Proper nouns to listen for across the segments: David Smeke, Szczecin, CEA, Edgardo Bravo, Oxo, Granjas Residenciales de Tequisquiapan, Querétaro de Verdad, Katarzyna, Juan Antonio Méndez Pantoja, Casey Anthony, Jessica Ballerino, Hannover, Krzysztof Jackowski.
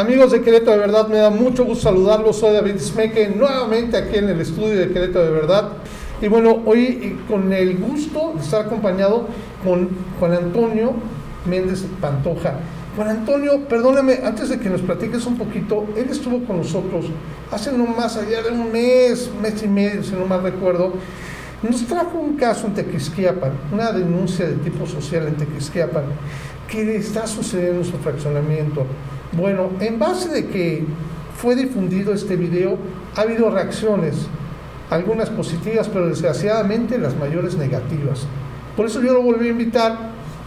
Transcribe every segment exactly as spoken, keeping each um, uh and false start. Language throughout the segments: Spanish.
Amigos de Querétaro de Verdad, me da mucho gusto saludarlos. Soy David Smeke, nuevamente aquí en el estudio de Querétaro de Verdad. Y bueno, hoy con el gusto de estar acompañado con Juan Antonio Méndez Pantoja. Juan Antonio, perdóname, antes de que nos platiques un poquito, él estuvo con nosotros hace no más allá de un mes, mes y medio, si no mal recuerdo. Nos trajo un caso en Tequisquiapan, una denuncia de tipo social en Tequisquiapan, que está sucediendo en nuestro fraccionamiento. Bueno, en base de que fue difundido este video, ha habido reacciones, algunas positivas, pero desgraciadamente las mayores negativas. Por eso yo lo volví a invitar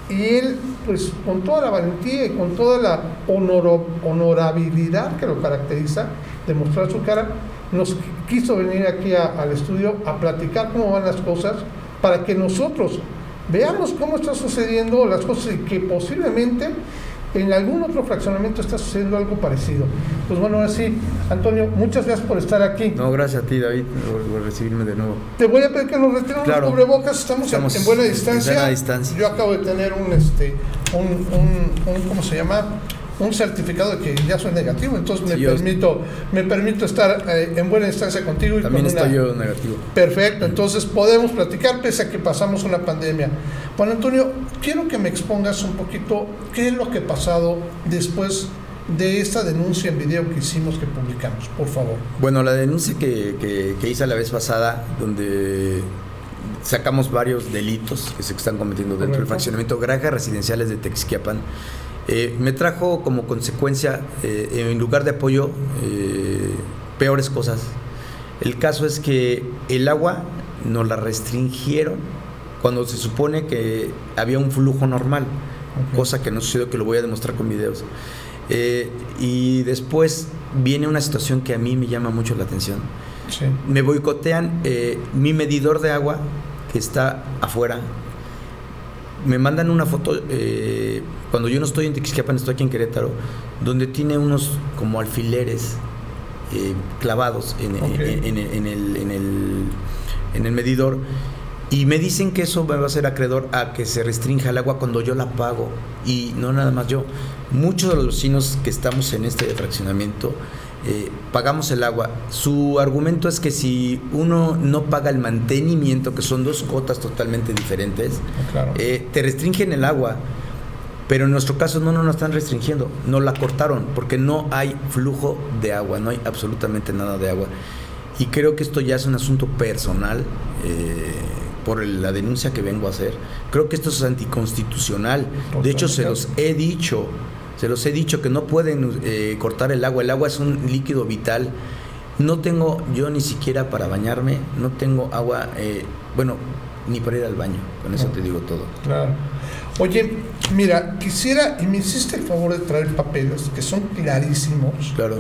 y él, pues con toda la valentía y con toda la honor- honorabilidad que lo caracteriza, de mostrar su cara, nos quiso venir aquí a, al estudio a platicar cómo van las cosas, para que nosotros veamos cómo está sucediendo las cosas y que posiblemente en algún otro fraccionamiento está sucediendo algo parecido. Pues bueno, ahora sí, Antonio, muchas gracias por estar aquí. No, gracias a ti, David, por recibirme de nuevo. Te voy a pedir que nos retiremos, claro, los cubrebocas, estamos, estamos en buena distancia. En buena distancia. Yo acabo de tener un, este, un, un, un ¿cómo se llama? un certificado de que ya soy negativo, entonces sí, me permito me permito estar eh, en buena distancia contigo. Y también con estoy una... yo negativo. Perfecto, entonces podemos platicar pese a que pasamos una pandemia. Juan Antonio, quiero que me expongas un poquito qué es lo que ha pasado después de esta denuncia en video que hicimos, que publicamos, por favor. Bueno, la denuncia que, que, que hice la vez pasada, donde sacamos varios delitos que se están cometiendo dentro, correcto, del fraccionamiento Granjas Residenciales de Tequisquiapan, Eh, me trajo como consecuencia, eh, en lugar de apoyo, eh, peores cosas. El caso es que el agua nos la restringieron cuando se supone que había un flujo normal, okay, cosa que no sucedió, que lo voy a demostrar con videos. Eh, y después viene una situación que a mí me llama mucho la atención. Sí. Me boicotean eh, mi medidor de agua, que está afuera. Me mandan una foto, eh, cuando yo no estoy en Tequisquiapan, estoy aquí en Querétaro, donde tiene unos como alfileres eh, clavados en, okay, en, en, en, el, en, el, en el medidor, y me dicen que eso me va a hacer acreedor a que se restrinja el agua cuando yo la pago. Y no nada más yo, muchos de los vecinos que estamos en este fraccionamiento eh, pagamos el agua. Su argumento es que si uno no paga el mantenimiento, que son dos cuotas totalmente diferentes, claro, eh, te restringen el agua. Pero en nuestro caso no, no nos están restringiendo, nos la cortaron porque no hay flujo de agua, no hay absolutamente nada de agua. Y creo que esto ya es un asunto personal, eh, por la denuncia que vengo a hacer. Creo que esto es anticonstitucional. De hecho, se los he dicho se los he dicho que no pueden eh, cortar el agua. El agua es un líquido vital. No tengo yo ni siquiera para bañarme, no tengo agua, eh, bueno, ni para ir al baño. Con eso te digo todo. Claro. Oye, mira, quisiera, y me hiciste el favor de traer papeles que son clarísimos. Claro.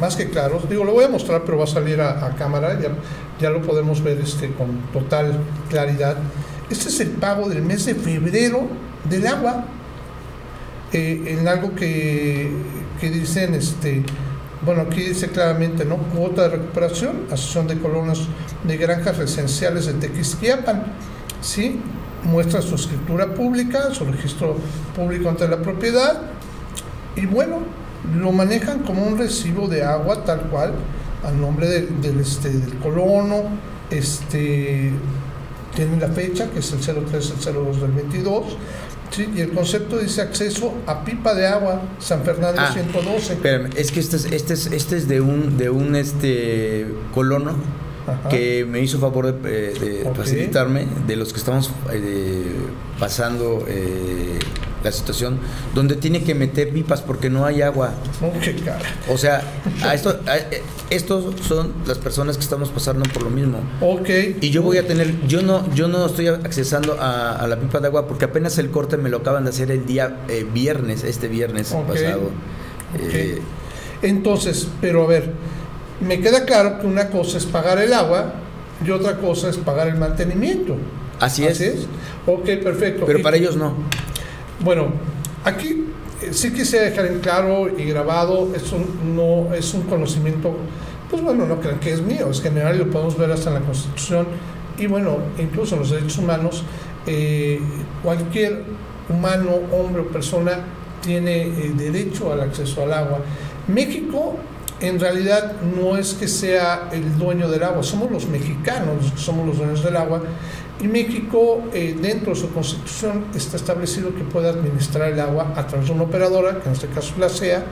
Más que claros. Digo, lo voy a mostrar, pero va a salir a, a cámara. Ya, ya lo podemos ver este, con total claridad. Este es el pago del mes de febrero del agua. Eh, en algo que, que dicen, este, bueno, aquí dice claramente, ¿no? Cuota de recuperación, asociación de colonos de granjas residenciales de Tequisquiapan, ¿sí? Muestra su escritura pública, su registro público ante la propiedad, y bueno, lo manejan como un recibo de agua tal cual, al nombre del, del, este, del colono, este, tienen la fecha, que es el cero tres, el cero dos del veintidós, sí, y el concepto dice acceso a pipa de agua San Fernando ah, ciento doce. Espérame, es que este es, este es, este es de un de un este colono, ajá, que me hizo favor de, de okay, facilitarme, de los que estamos eh, pasando eh, la situación, donde tiene que meter pipas porque no hay agua. Okay, o sea, a esto, a, estos son las personas que estamos pasando por lo mismo. Okay. Y yo voy a tener, yo no, yo no estoy accesando a, a la pipa de agua porque apenas el corte me lo acaban de hacer el día eh, viernes, este viernes okay, pasado. Okay. Eh, Entonces, pero a ver, me queda claro que una cosa es pagar el agua y otra cosa es pagar el mantenimiento. Así es. Así es. Ok, perfecto. Pero y, para ellos no. Bueno, aquí eh, sí quisiera dejar en claro y grabado, es un, no, es un conocimiento, pues bueno, no crean que es mío, es general, lo podemos ver hasta en la Constitución y bueno, incluso en los derechos humanos, eh, cualquier humano, hombre o persona tiene eh, derecho al acceso al agua. México en realidad no es que sea el dueño del agua, somos los mexicanos que somos los dueños del agua, y México eh, dentro de su constitución está establecido que puede administrar el agua a través de una operadora, que en este caso es la C E A,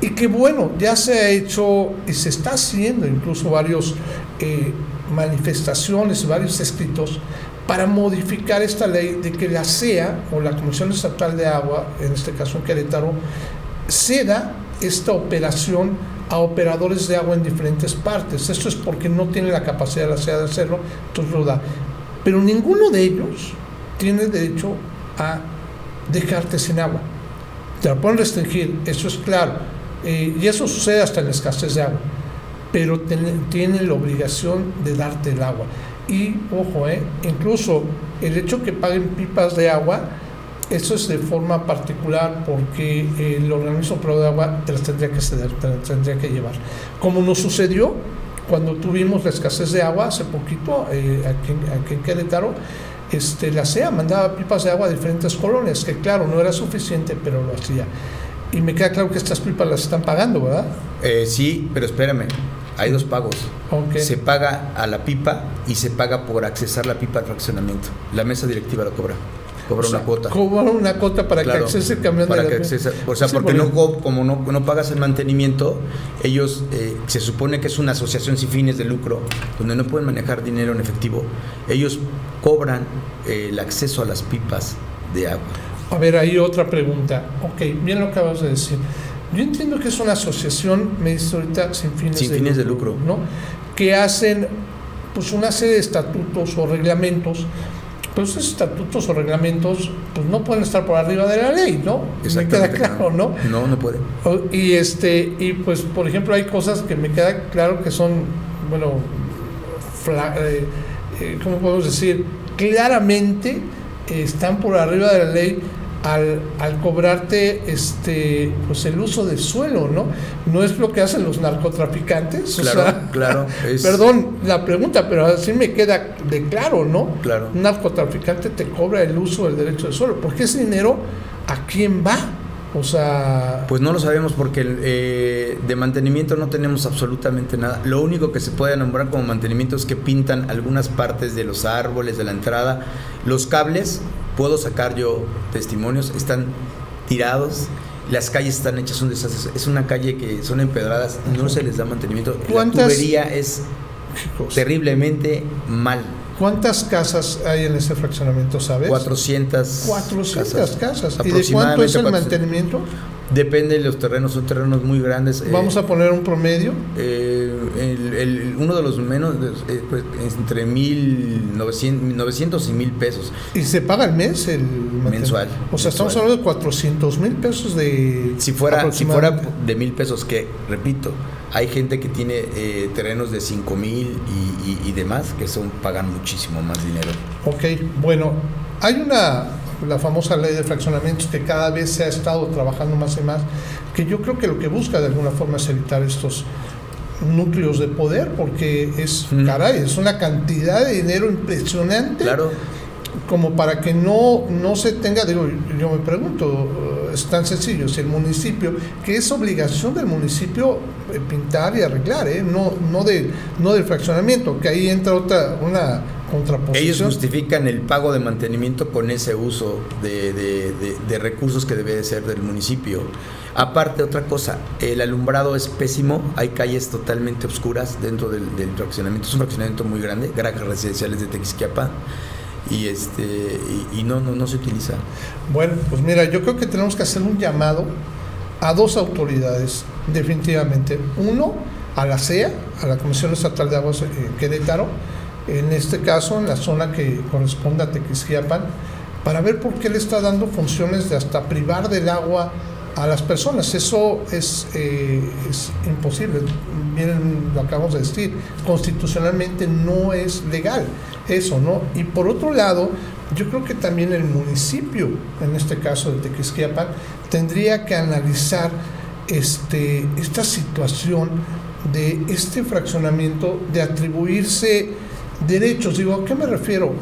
y que bueno, ya se ha hecho y se está haciendo incluso varios eh, manifestaciones, varios escritos para modificar esta ley de que la C E A o la Comisión Estatal de Agua, en este caso en Querétaro, ceda esta operación a operadores de agua en diferentes partes. Esto es porque no tiene la capacidad de la C E A de hacerlo, entonces lo da. Pero ninguno de ellos tiene derecho a dejarte sin agua. Te la pueden restringir, eso es claro. Eh, y eso sucede hasta en la escasez de agua. Pero ten, tienen la obligación de darte el agua. Y, ojo, eh, incluso el hecho que paguen pipas de agua, eso es de forma particular porque eh, el organismo operador de agua te las tendría que ceder, te las tendría que llevar. Como nos sucedió cuando tuvimos la escasez de agua hace poquito, eh, aquí, aquí en Querétaro, este, la C E A mandaba pipas de agua a diferentes colonias, que claro, no era suficiente, pero lo hacía. Y me queda claro que estas pipas las están pagando, ¿verdad? Eh, sí, pero espérame. Hay dos pagos. Okay. Se paga a la pipa y se paga por accesar la pipa al fraccionamiento. La mesa directiva lo cobra. Cobra o sea, una cuota. Cobra una cuota para claro, que accese el camión para de la que accesa, O sea, sí, porque no, como no, no pagas el mantenimiento, ellos eh, se supone que es una asociación sin fines de lucro, donde no pueden manejar dinero en efectivo. Ellos cobran eh, el acceso a las pipas de agua. A ver, ahí otra pregunta. Ok, bien lo acabas de decir. Yo entiendo que es una asociación, me dice ahorita, sin fines, sin de, fines lucro, de lucro, ¿no? Que hacen pues una serie de estatutos o reglamentos, pero esos estatutos o reglamentos pues no pueden estar por arriba de la ley, ¿no? Me queda claro, ¿no? No, no puede. Y este, y pues por ejemplo hay cosas que me queda claro que son, bueno, fla- eh, eh, ¿cómo podemos decir? Claramente eh, están por arriba de la ley. Al, al cobrarte este pues el uso del suelo, ¿no? No es lo que hacen los narcotraficantes. Claro, o sea, claro. Es... Perdón la pregunta, pero así me queda de claro, ¿no? Claro. Un narcotraficante te cobra el uso del derecho del suelo. ¿Por qué ese dinero a quién va? O sea... Pues no lo sabemos porque eh, de mantenimiento no tenemos absolutamente nada. Lo único que se puede nombrar como mantenimiento es que pintan algunas partes de los árboles, de la entrada, los cables... Puedo sacar yo testimonios, están tirados, las calles están hechas un desastre, es una calle que son empedradas, no se les da mantenimiento. ¿Cuántas? La tubería es terriblemente mal. ¿Cuántas casas hay en ese fraccionamiento, sabes? cuatrocientas cuatrocientas casas. casas. ¿Y de cuánto es el mantenimiento? Depende de los terrenos, son terrenos muy grandes. ¿Vamos eh, a poner un promedio? Eh, el, el, uno de los menos, eh, pues, entre mil novecientos y mil pesos. ¿Y se paga al mes? El mensual. O sea, mensual. Estamos hablando de cuatrocientos mil pesos de... Si fuera, si fuera de mil pesos, que, repito, hay gente que tiene eh, terrenos de cinco mil y, y, y demás, que son pagan muchísimo más dinero. Ok, bueno, hay una... la famosa ley de fraccionamientos que cada vez se ha estado trabajando más y más, que yo creo que lo que busca de alguna forma es evitar estos núcleos de poder, porque es, mm. caray, es una cantidad de dinero impresionante, claro, como para que no, no se tenga, digo, yo me pregunto, es tan sencillo, si el municipio, que es obligación del municipio pintar y arreglar, ¿eh? no, no, de, no del fraccionamiento, que ahí entra otra, una... Ellos justifican el pago de mantenimiento con ese uso de, de, de, de recursos que debe de ser del municipio. Aparte, otra cosa, el alumbrado es pésimo, hay calles totalmente oscuras dentro del, del fraccionamiento, es un fraccionamiento muy grande, Granjas Residenciales de Tequisquiapan, y este y, y no, no, no se utiliza. Bueno, pues mira, yo creo que tenemos que hacer un llamado a dos autoridades, definitivamente. Uno, a la C E A, a la Comisión Estatal de Aguas en Querétaro, en este caso en la zona que corresponde a Tequisquiapan, para ver por qué le está dando funciones de hasta privar del agua a las personas. Eso es, eh, es imposible, bien lo acabamos de decir, constitucionalmente no es legal eso, ¿no? Y por otro lado, yo creo que también el municipio, en este caso de Tequisquiapan, tendría que analizar este, esta situación de este fraccionamiento, de atribuirse derechos. Digo, ¿a qué me refiero?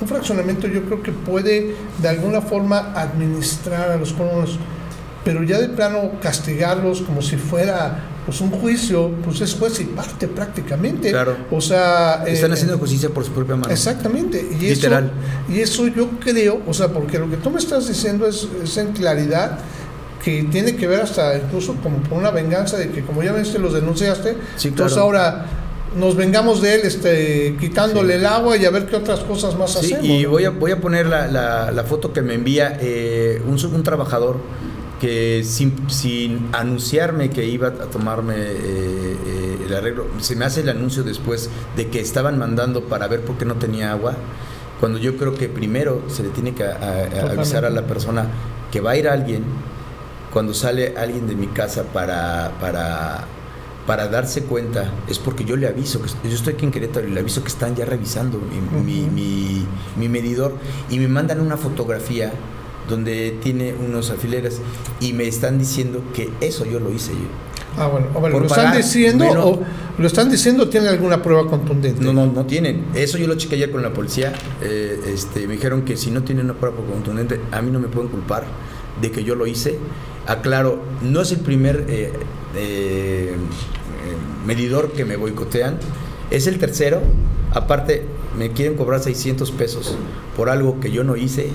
Un fraccionamiento yo creo que puede de alguna forma administrar a los colonos, pero ya de plano castigarlos como si fuera pues un juicio, pues es juez y parte prácticamente. Claro. O sea, están eh, haciendo justicia por su propia mano. Exactamente. Y literal. Eso, y eso yo creo, o sea, porque lo que tú me estás diciendo es, es en claridad que tiene que ver hasta incluso como por una venganza de que como ya viste los denunciaste, sí, entonces claro. ahora nos vengamos de él, este, quitándole sí. el agua y a ver qué otras cosas más sí, hacemos. Y voy a voy a poner la la, la foto que me envía eh, un un trabajador que sin, sin anunciarme que iba a tomarme eh, eh, el arreglo, se me hace el anuncio después de que estaban mandando para ver por qué no tenía agua, cuando yo creo que primero se le tiene que a, a avisar a la persona que va a ir alguien, cuando sale alguien de mi casa para, para, para darse cuenta, es porque yo le aviso, que yo estoy aquí en Querétaro y le aviso que están ya revisando mi, uh-huh. mi, mi, mi medidor y me mandan una fotografía donde tiene unos alfileres y me están diciendo que eso yo lo hice yo. Ah, bueno, bueno ¿lo están diciendo menos, o lo están diciendo tiene alguna prueba contundente? No, no, no tienen. Eso yo lo chequé ayer con la policía. Eh, este, me dijeron que si no tienen una prueba contundente, a mí no me pueden culpar de que yo lo hice. Aclaro, no es el primer eh, eh, medidor que me boicotean, es el tercero. Aparte, me quieren cobrar seiscientos pesos por algo que yo no hice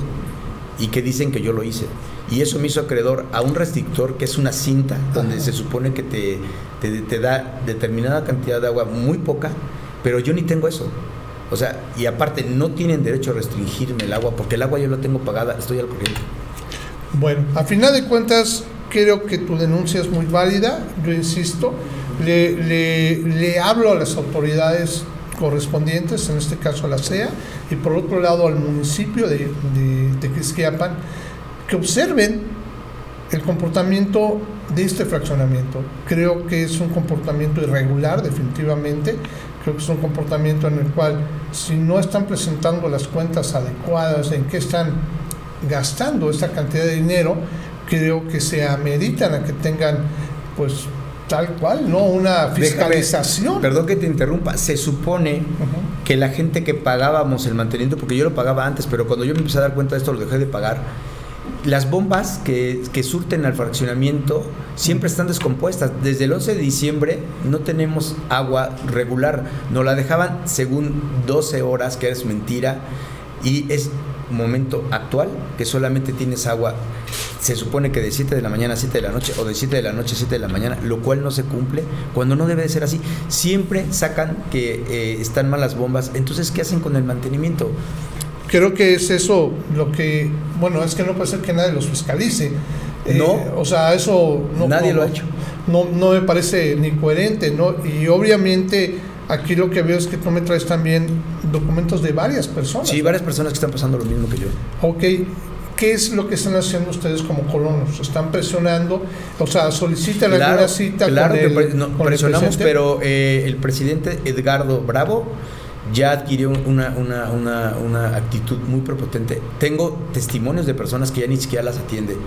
y que dicen que yo lo hice, y eso me hizo acreedor a un restrictor que es una cinta donde Ajá. se supone que te, te, te da determinada cantidad de agua, muy poca, pero yo ni tengo eso, o sea, y aparte no tienen derecho a restringirme el agua porque el agua yo la tengo pagada, estoy al corriente. Bueno, a final de cuentas creo que tu denuncia es muy válida, yo insisto, le, le, le hablo a las autoridades correspondientes, en este caso a la C E A, y por otro lado al municipio de, de, de Tequisquiapan, que observen el comportamiento de este fraccionamiento. Creo que es un comportamiento irregular, definitivamente. Creo que es un comportamiento en el cual, si no están presentando las cuentas adecuadas, en qué están gastando esta cantidad de dinero, creo que se ameritan a que tengan, pues, tal cual, ¿no? Una fiscalización. Déjame, perdón que te interrumpa. Se supone uh-huh. que la gente que pagábamos el mantenimiento, porque yo lo pagaba antes, pero cuando yo me empecé a dar cuenta de esto lo dejé de pagar. Las bombas que, que surten al fraccionamiento siempre están descompuestas. Desde el once de diciembre no tenemos agua regular. Nos la dejaban según doce horas, que es mentira, y es momento actual que solamente tienes agua, se supone que de siete de la mañana a siete de la noche o de siete de la noche a siete de la mañana, lo cual no se cumple cuando no debe de ser así. Siempre sacan que eh, están malas bombas, entonces ¿qué hacen con el mantenimiento? Creo que es eso lo que, bueno, es que no puede ser que nadie los fiscalice. Eh, no, o sea, eso no, nadie no, lo ha hecho. No, no me parece ni coherente, ¿no? Y obviamente aquí lo que veo es que tú me traes también documentos de varias personas. Sí, varias personas que están pasando lo mismo que yo. Ok, ¿qué es lo que están haciendo ustedes como colonos? ¿Están presionando? O sea, ¿solicitan claro, alguna cita? Claro, con que el, pre- no, con presionamos, el pero eh, el presidente Edgardo Bravo ya adquirió una, una, una, una actitud muy prepotente. Tengo testimonios de personas que ya ni siquiera las atiende.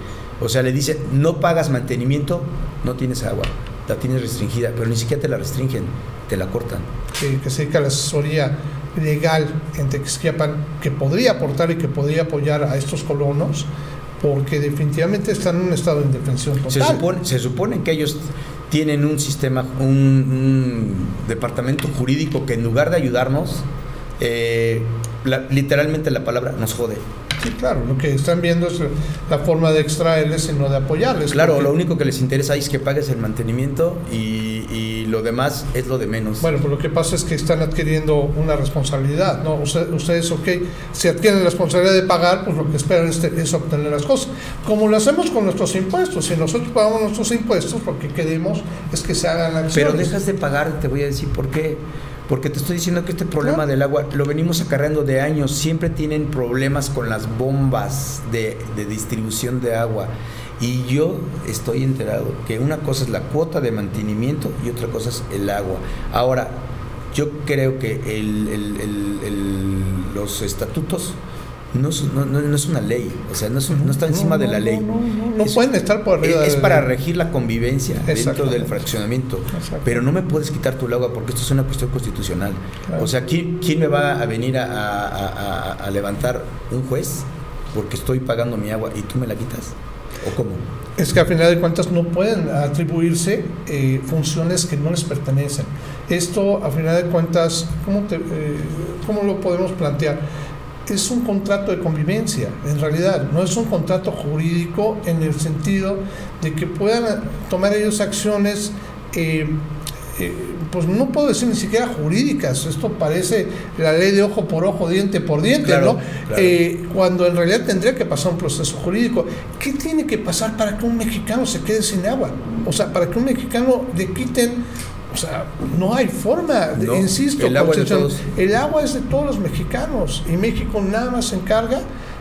O sea, le dice, no pagas mantenimiento, no tienes agua. La tienes restringida, pero ni siquiera te la restringen, te la cortan. Que, que se dedica a la asesoría legal en Tequisquiapan, que podría aportar y que podría apoyar a estos colonos, porque definitivamente están en un estado de indefensión total. Se supone, se supone que ellos tienen un sistema, un, un departamento jurídico que en lugar de ayudarnos, eh, la, literalmente la palabra nos jode. Sí, claro, lo que están viendo es la forma de extraerles y no de apoyarles. Claro, porque lo único que les interesa es que pagues el mantenimiento y, y lo demás es lo de menos. Bueno, pues lo que pasa es que están adquiriendo una responsabilidad, ¿no? Ustedes, ok, si adquieren la responsabilidad de pagar, pues lo que esperan es, es obtener las cosas. Como lo hacemos con nuestros impuestos, si nosotros pagamos nuestros impuestos, lo que queremos es que se hagan acciones. Pero dejas de pagar, te voy a decir por qué. Porque te estoy diciendo que este problema del agua lo venimos acarreando de años. Siempre tienen problemas con las bombas de, de distribución de agua. Y yo estoy enterado que una cosa es la cuota de mantenimiento y otra cosa es el agua. Ahora, yo creo que el, el, el, el, los estatutos no, no, no es una ley, o sea, no, es, no está encima no, no, de la ley. No, no, no es, pueden estar por arriba. Es, es para regir la convivencia dentro del fraccionamiento. Pero no me puedes quitar tu agua porque esto es una cuestión constitucional. Claro. O sea, ¿quién, ¿quién me va a venir a, a, a, a levantar un juez porque estoy pagando mi agua y tú me la quitas? ¿O cómo? Es que al final de cuentas no pueden atribuirse eh, funciones que no les pertenecen. Esto, al final de cuentas, ¿cómo, te, eh, ¿cómo lo podemos plantear? Es un contrato de convivencia, en realidad, no es un contrato jurídico en el sentido de que puedan tomar ellos acciones, eh, eh, pues no puedo decir ni siquiera jurídicas, esto parece la ley de ojo por ojo, diente por diente, claro, ¿no? Claro. Eh, cuando en realidad tendría que pasar un proceso jurídico. ¿Qué tiene que pasar para que un mexicano se quede sin agua? O sea, para que un mexicano le quiten... O sea, no hay forma, de, no, insisto, el agua, el agua es de todos los mexicanos y México nada más se encarga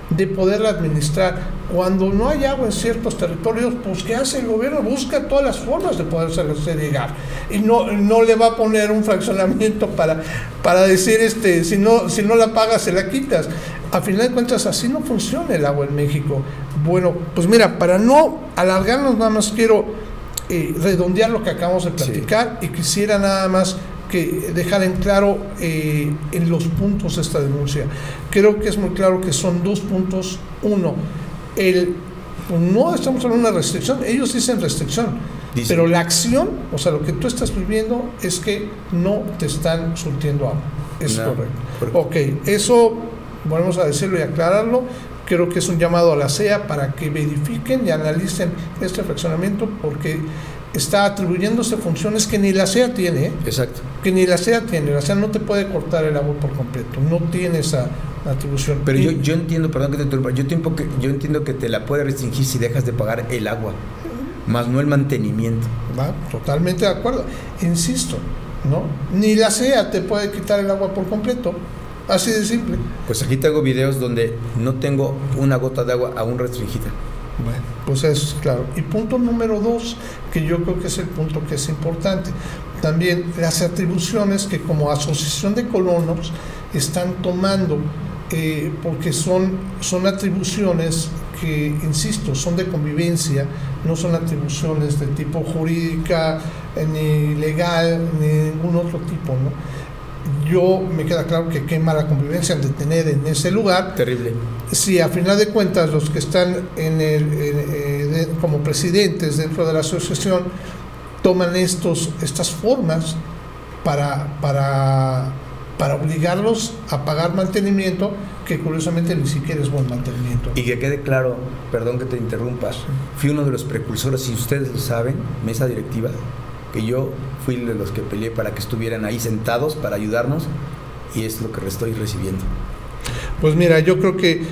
de poderla administrar. Cuando no hay agua en ciertos territorios, pues ¿qué hace el gobierno? Busca todas las formas de poderse hacer llegar. Y no, no le va a poner un fraccionamiento para, para decir, este, si no, si no la pagas, se la quitas. A final de cuentas, así no funciona el agua en México. Bueno, pues mira, para no alargarnos, nada más quiero... Eh, redondear lo que acabamos de platicar, sí. Y quisiera nada más que dejar en claro eh, en los puntos de esta denuncia. Creo que es muy claro que son dos puntos. Uno, el no estamos hablando de una restricción, ellos dicen restricción, dicen. Pero la acción, o sea, lo que tú estás viviendo es que no te están surtiendo agua. Es no, correcto. Ok, eso volvemos a decirlo y aclararlo. Creo que es un llamado a la C E A para que verifiquen y analicen este fraccionamiento, porque está atribuyéndose funciones que ni la C E A tiene. ¿eh? Exacto. Que ni la C E A tiene. La C E A no te puede cortar el agua por completo. No tiene esa atribución. Pero y, yo, yo entiendo, perdón que te interrumpa, yo, tiempo que, yo entiendo que te la puede restringir si dejas de pagar el agua, más no el mantenimiento. Va, totalmente de acuerdo. Insisto, ¿no? Ni la C E A te puede quitar el agua por completo. Así de simple. Pues aquí tengo videos donde no tengo una gota de agua aún restringida. Bueno, pues eso es claro. Y punto número dos, que yo creo que es el punto que es importante. También las atribuciones que como asociación de colonos están tomando, eh, porque son, son atribuciones que, insisto, son de convivencia, no son atribuciones de tipo jurídica, eh, ni legal, ni ningún otro tipo, ¿no? Yo me queda claro que qué mala convivencia han de tener en ese lugar. Terrible. Si a final de cuentas los que están en el, en, en, como presidentes dentro de la asociación toman estos estas formas para, para, para obligarlos a pagar mantenimiento, que curiosamente ni siquiera es buen mantenimiento. Y que quede claro, perdón que te interrumpas, fui uno de los precursores, si ustedes lo saben, mesa directiva, que yo fui de los que peleé para que estuvieran ahí sentados para ayudarnos, y es lo que estoy recibiendo. Pues mira, yo creo que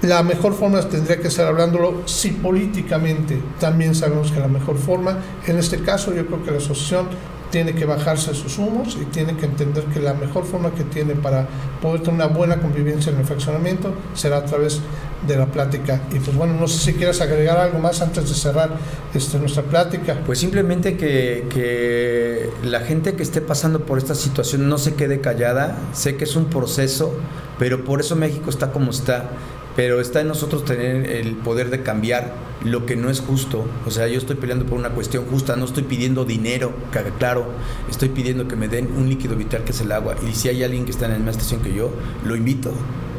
la mejor forma tendría que ser hablándolo, si políticamente también sabemos que la mejor forma, en este caso yo creo que la asociación tiene que bajarse sus humos y tiene que entender que la mejor forma que tiene para poder tener una buena convivencia en el fraccionamiento será a través de la plática. Y pues bueno, no sé si quieres agregar algo más antes de cerrar este, nuestra plática. Pues simplemente que, que la gente que esté pasando por esta situación no se quede callada. Sé que es un proceso, pero por eso México está como está. Pero está en nosotros tener el poder de cambiar lo que no es justo. O sea, yo estoy peleando por una cuestión justa, no estoy pidiendo dinero, claro, estoy pidiendo que me den un líquido vital que es el agua. Y si hay alguien que está en la misma situación que yo, lo invito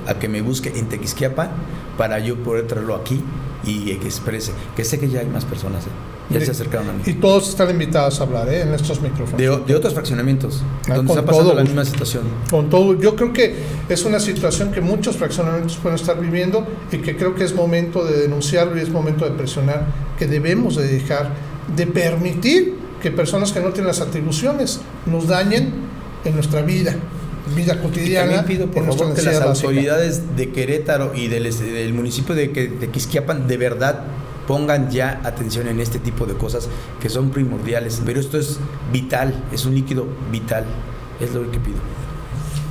a que me busque en Tequisquiapan para yo poder traerlo aquí y exprese, que sé que ya hay más personas, ¿eh? Ya se acercaron a mí. Y todos están invitados a hablar, ¿eh? En estos micrófonos. De, de otros fraccionamientos, ah, donde está pasando todo, la misma situación. Con todo, yo creo que es una situación que muchos fraccionamientos pueden estar viviendo y que creo que es momento de denunciarlo y es momento de presionar, que debemos de dejar de permitir que personas que no tienen las atribuciones nos dañen en nuestra vida. vida cotidiana. Y también pido por favor que las autoridades básica. de Querétaro y del, del municipio de Tequisquiapan de verdad pongan ya atención en este tipo de cosas que son primordiales, pero esto es vital, es un líquido vital, es lo que pido.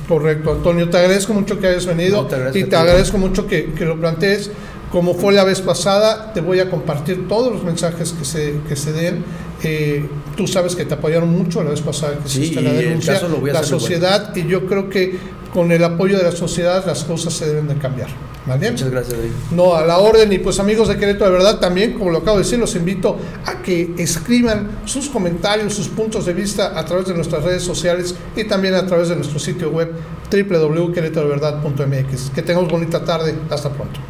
Correcto, Antonio, te agradezco mucho que hayas venido no, te agradezco y te agradezco mucho que, que lo plantees. Como fue la vez pasada, te voy a compartir todos los mensajes que se, que se den. Eh, tú sabes que te apoyaron mucho la vez pasada que hiciste sí, la denuncia, la sociedad, bueno. Y yo creo que con el apoyo de la sociedad las cosas se deben de cambiar. ¿Vale? Muchas gracias, David. No, a la orden. Y pues amigos de Querétaro de Verdad, también, como lo acabo de decir, los invito a que escriban sus comentarios, sus puntos de vista a través de nuestras redes sociales y también a través de nuestro sitio web doble u doble u doble u punto querétaro verdad punto m x. Que tengamos bonita tarde. Hasta pronto.